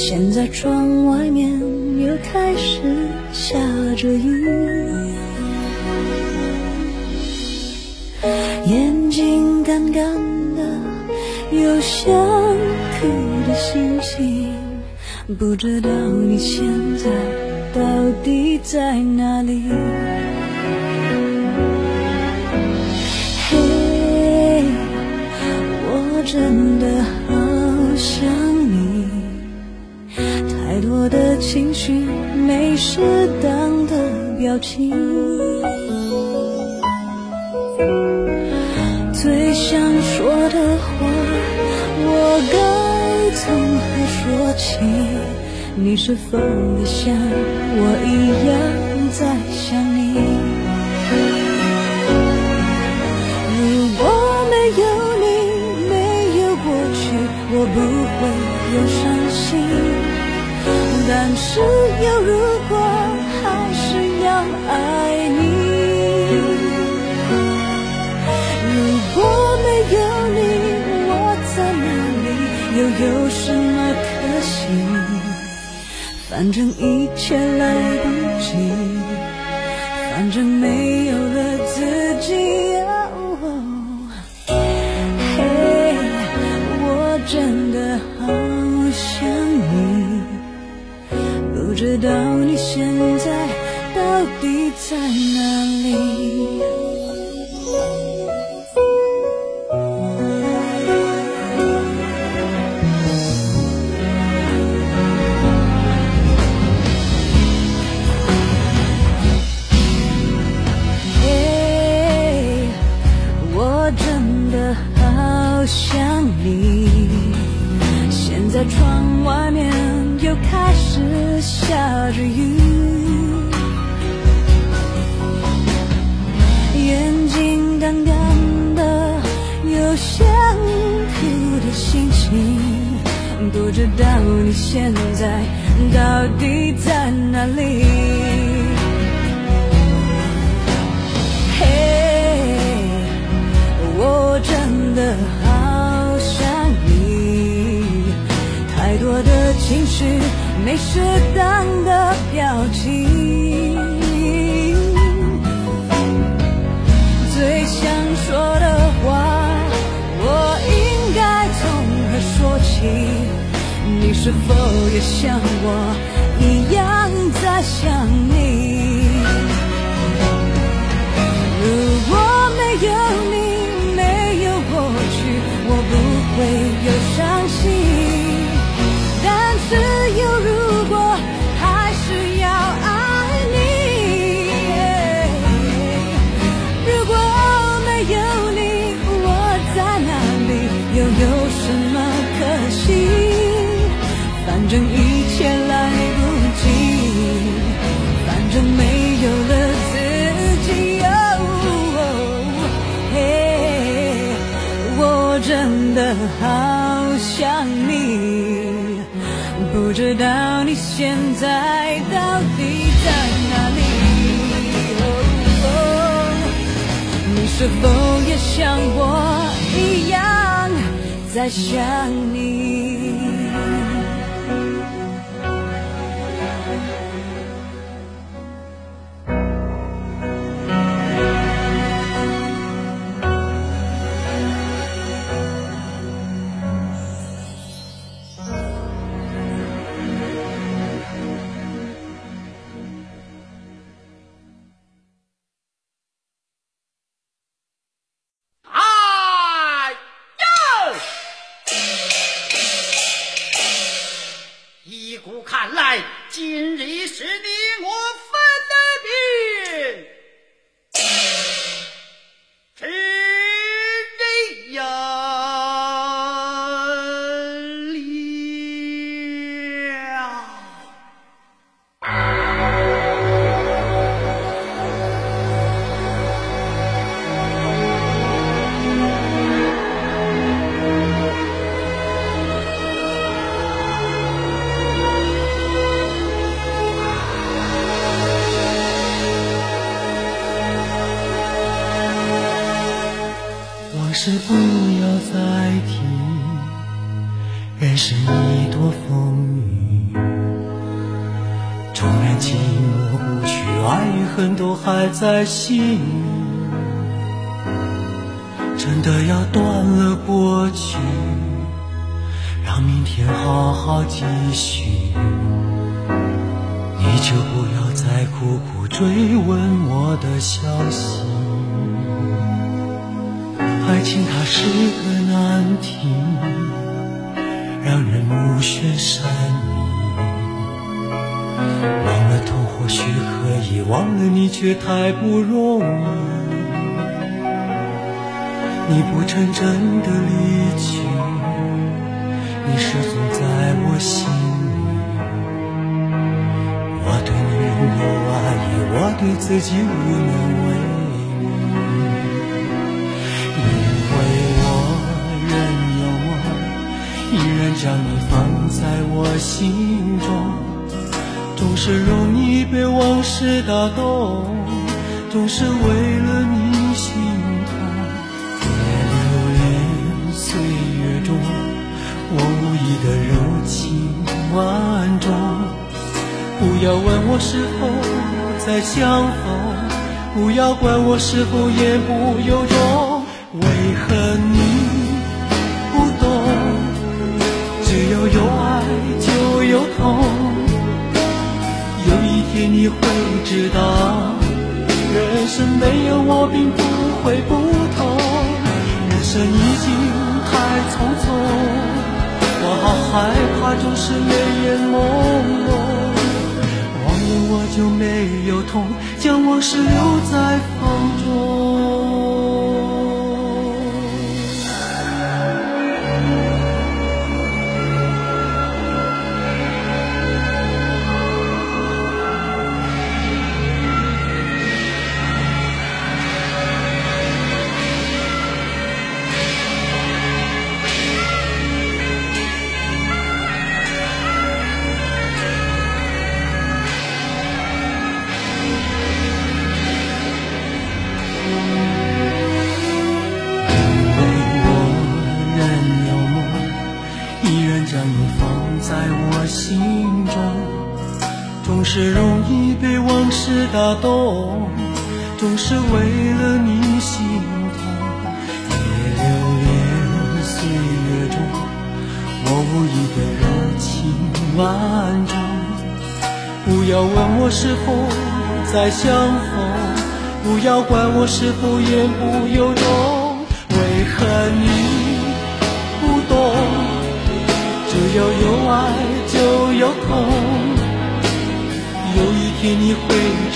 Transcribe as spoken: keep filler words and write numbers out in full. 现在窗外面又开始下着雨，眼睛干干的，有想哭的心情，不知道你现在到底在哪里。嘿，我真的好想我的情绪没适当的表情，最想说的话我该从何说起？你是否也像我一样在想你？如果没有你，没有过去，我不会有伤心。但是要如果还是要爱你，如果没有你我在哪里，又有什么可惜？反正一切来不及，反正没有了自己。哦，嘿，我真的好想你，不知道你现在到底在哪里。嘿，我真的好想你，现在窗外面又开始下着雨，眼睛干干的，有想哭的心情，不知道你现在到底在哪里？嘿，我真的好想你，太多的情绪没适当的表情，最想说的话我应该从何说起？你是否也像我一样在想你？如果没有你，没有过去，我不会有伤心。只有如果还是要爱你，如果没有你我在哪里，又有什么可惜？反正一切来不及，反正没有了自己。哦，嘿，我真的好想你，不知道你现在到底在哪里？哦哦，你是否也像我一样在想你？人生已多风雨，恨都还在心，真的要断了过去，让明天好好继续。你就不要再苦苦追问我的消息，爱情它是个难题，让人目眩神迷。忘了痛或许可以，忘了你却太不容易。你不曾真的离去，你始终在我心里。我对你仍有爱意，我对自己无能为力。因为我仍有我，依然将你放在我心中。总是容易被往事打动，总是为了你心痛。岁月中，我无意的柔情万种。不要问我是否再相逢，不要管我是否言不由衷。为何你不懂？只有有爱就有痛。有一天你会知道，人生没有我并不会不同。人生已经太匆匆，我好害怕总是泪眼朦胧。忘了我就没有痛，将往事留在风打动，总是为了你心痛。别留恋岁月中，我无意的柔情万种。不要问我是否再相逢，不要管我是否言不由衷。为何你不懂？只有有爱就有痛。有一天你会知道。